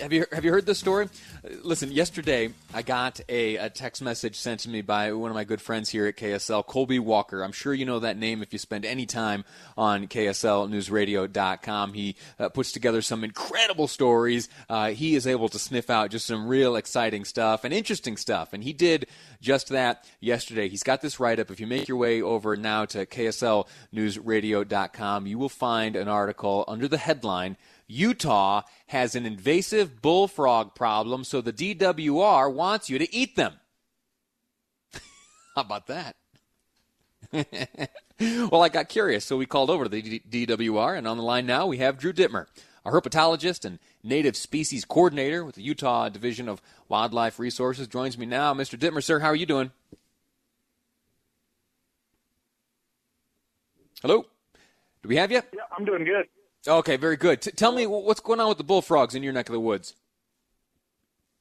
Have you heard this story? Listen, yesterday I got a text message sent to me by one of my good friends here at KSL, Colby Walker. I'm sure you know that name if you spend any time on KSLnewsradio.com. He puts together some incredible stories. He is able to sniff out just some real exciting stuff and interesting stuff, and he did just that yesterday. He's got this write-up. If you make your way over now to KSLnewsradio.com, you will find an article under the headline, Utah has an invasive bullfrog problem, so the DWR wants you to eat them. How about that? Well, I got curious, so we called over to the DWR, and on the line now we have Drew Dittmer, a herpetologist and native species coordinator with the Utah Division of Wildlife Resources, joins me now. Mr. Dittmer, sir, how are you doing? Hello? Do we have you? Yeah, I'm doing good. Okay, very good. Tell me what's going on with the bullfrogs in your neck of the woods.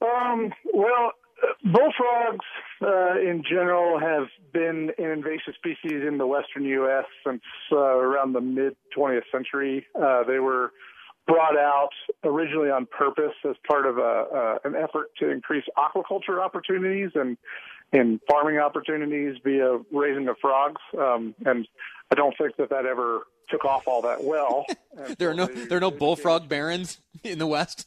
Well, bullfrogs in general have been an invasive species in the western U.S. since around the mid-20th century. They were brought out originally on purpose as part of an effort to increase aquaculture opportunities and farming opportunities via raising of frogs. And I don't think that ever took off all that well. There are no bullfrog barons in the West?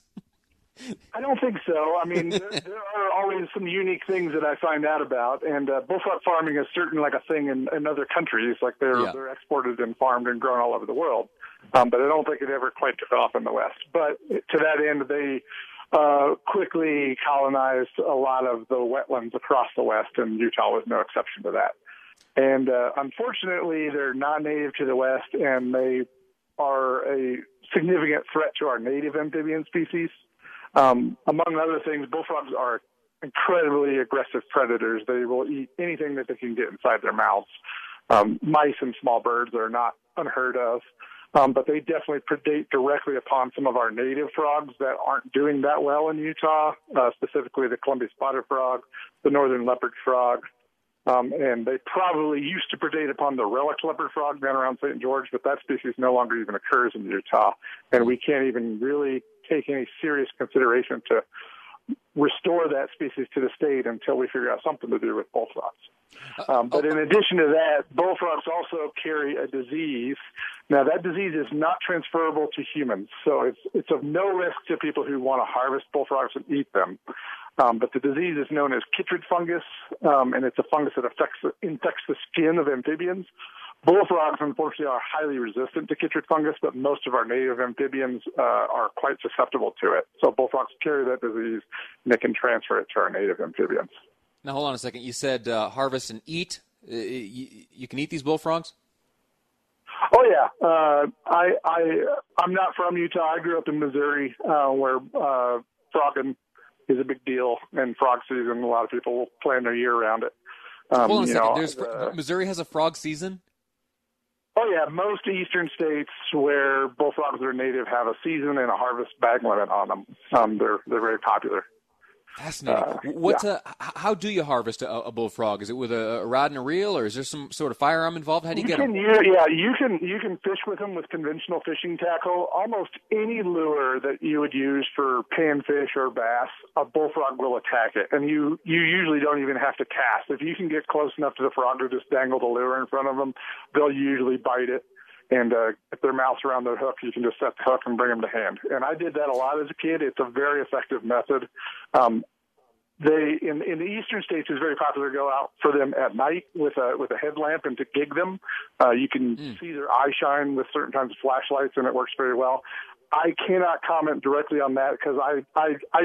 I don't think so. I mean, there are always some unique things that I find out about, and bullfrog farming is certainly like a thing in other countries. Like they're exported and farmed and grown all over the world. But I don't think it ever quite took off in the West. But to that end, they quickly colonized a lot of the wetlands across the West, and Utah was no exception to that. And unfortunately, they're not native to the West, and they are a significant threat to our native amphibian species. Among other things, bullfrogs are incredibly aggressive predators. They will eat anything that they can get inside their mouths. Mice and small birds are not unheard of, but they definitely predate directly upon some of our native frogs that aren't doing that well in Utah, specifically the Columbia spotted frog, the northern leopard frog. And they probably used to predate upon the relic leopard frog down around St. George, but that species no longer even occurs in Utah, and we can't even really take any serious consideration to restore that species to the state until we figure out something to do with bullfrogs. But in addition to that, bullfrogs also carry a disease. Now, that disease is not transferable to humans, so it's of no risk to people who want to harvest bullfrogs and eat them. But the disease is known as chytrid fungus, and it's a fungus that infects the skin of amphibians. Bullfrogs, unfortunately, are highly resistant to chytrid fungus, but most of our native amphibians are quite susceptible to it. So bullfrogs carry that disease, and they can transfer it to our native amphibians. Now, hold on a second. You said harvest and eat. You can eat these bullfrogs? Oh, yeah. I'm not from Utah. I grew up in Missouri, where frogging is a big deal, and frog season, a lot of people plan their year around it. Hold on a second. Missouri has a frog season? Oh, yeah. Most eastern states where bullfrogs are native have a season and a harvest bag limit on them. They're very popular. Fascinating. How do you harvest a bullfrog? Is it with a rod and a reel, or is there some sort of firearm involved? How do you get them? You can fish with them with conventional fishing tackle. Almost any lure that you would use for panfish or bass, a bullfrog will attack it, and you usually don't even have to cast. If you can get close enough to the frog to just dangle the lure in front of them, they'll usually bite it. and get their mouths around their hook. You can just set the hook and bring them to hand. And I did that a lot as a kid. It's a very effective method. In the eastern states, it's very popular to go out for them at night with a headlamp and to gig them. You can see their eye shine with certain kinds of flashlights, and it works very well. I cannot comment directly on that because I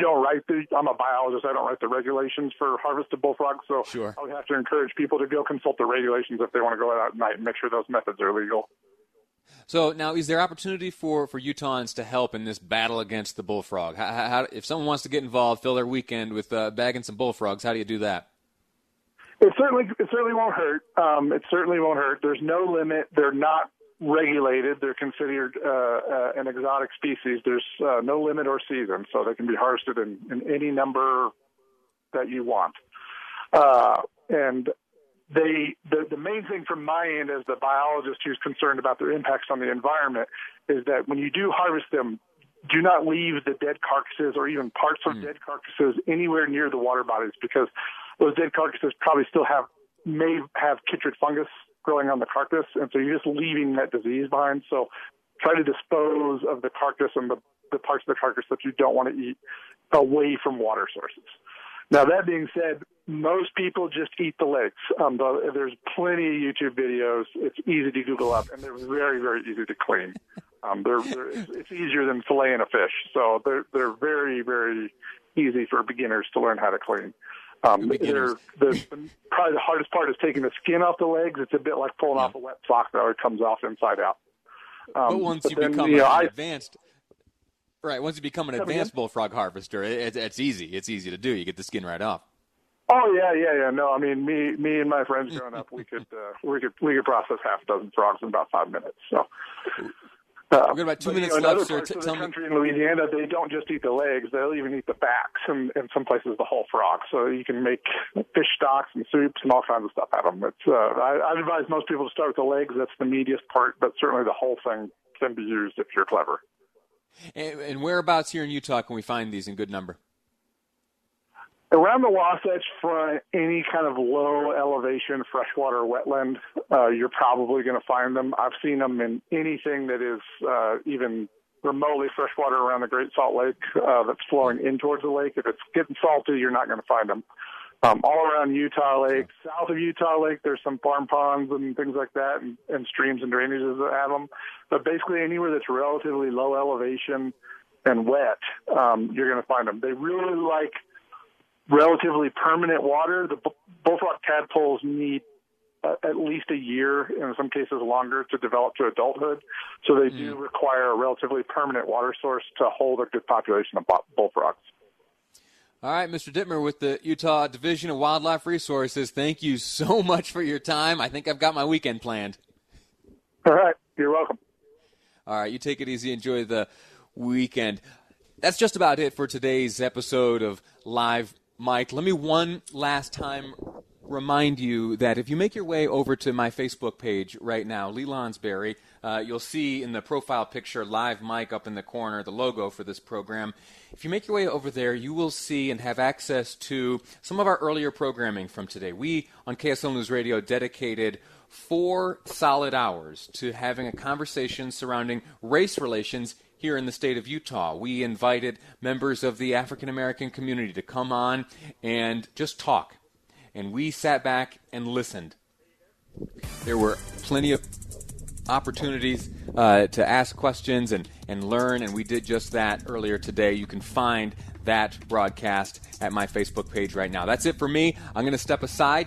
don't write the – I'm a biologist. I don't write the regulations for harvested bullfrogs, so sure. I would have to encourage people to go consult the regulations if they want to go out at night and make sure those methods are legal. So now is there opportunity for Utahns to help in this battle against the bullfrog? How, if someone wants to get involved, fill their weekend with bagging some bullfrogs, how do you do that? It certainly won't hurt. It certainly won't hurt. There's no limit. They're not regulated. They're considered an exotic species. There's no limit or season, so they can be harvested in any number that you want. The main thing from my end as the biologist who's concerned about their impacts on the environment is that when you do harvest them, do not leave the dead carcasses or even parts of dead carcasses anywhere near the water bodies, because those dead carcasses probably still may have chytrid fungus growing on the carcass, and so you're just leaving that disease behind. So try to dispose of the carcass and the parts of the carcass that you don't want to eat away from water sources. Now, that being said, most people just eat the legs. There's plenty of YouTube videos. It's easy to Google up, and they're very, very easy to clean. It's easier than filleting a fish, so they're very, very easy for beginners to learn how to clean. Probably the hardest part is taking the skin off the legs. It's a bit like pulling off a wet sock, though. It comes off inside out. Once you become an advanced bullfrog harvester, it's easy. It's easy to do. You get the skin right off. Oh yeah. No, I mean me and my friends growing up, we could process half a dozen frogs in about 5 minutes. So. We've got about 2 minutes left, sir. In Louisiana, they don't just eat the legs; they'll even eat the backs, and some places the whole frog. So you can make fish stocks and soups and all kinds of stuff out of them. I advise most people to start with the legs. That's the meatiest part, but certainly the whole thing can be used if you're clever. And whereabouts here in Utah can we find these in good number? Around the Wasatch Front, any kind of low-elevation freshwater wetland, you're probably going to find them. I've seen them in anything that is even remotely freshwater around the Great Salt Lake that's flowing in towards the lake. If it's getting salty, you're not going to find them. All around Utah Lake, south of Utah Lake, there's some farm ponds and things like that and streams and drainages that have them. But basically anywhere that's relatively low elevation and wet, you're going to find them. They really like relatively permanent water. The bullfrog tadpoles need at least a year, in some cases longer, to develop to adulthood. So they do require a relatively permanent water source to hold a good population of bullfrogs. All right, Mr. Dittmer with the Utah Division of Wildlife Resources, thank you so much for your time. I think I've got my weekend planned. All right, you're welcome. All right, you take it easy. Enjoy the weekend. That's just about it for today's episode of Live Mike. Let me one last time remind you that if you make your way over to my Facebook page right now, Lee Lonsberry, you'll see in the profile picture Live Mike up in the corner, the logo for this program. If you make your way over there, you will see and have access to some of our earlier programming from today. We on KSL News Radio dedicated 4 solid hours to having a conversation surrounding race relations here in the state of Utah. We invited members of the African-American community to come on and just talk. And we sat back and listened. There were plenty of opportunities to ask questions and learn, and we did just that earlier today. You can find that broadcast at my Facebook page right now. That's it for me. I'm going to step aside.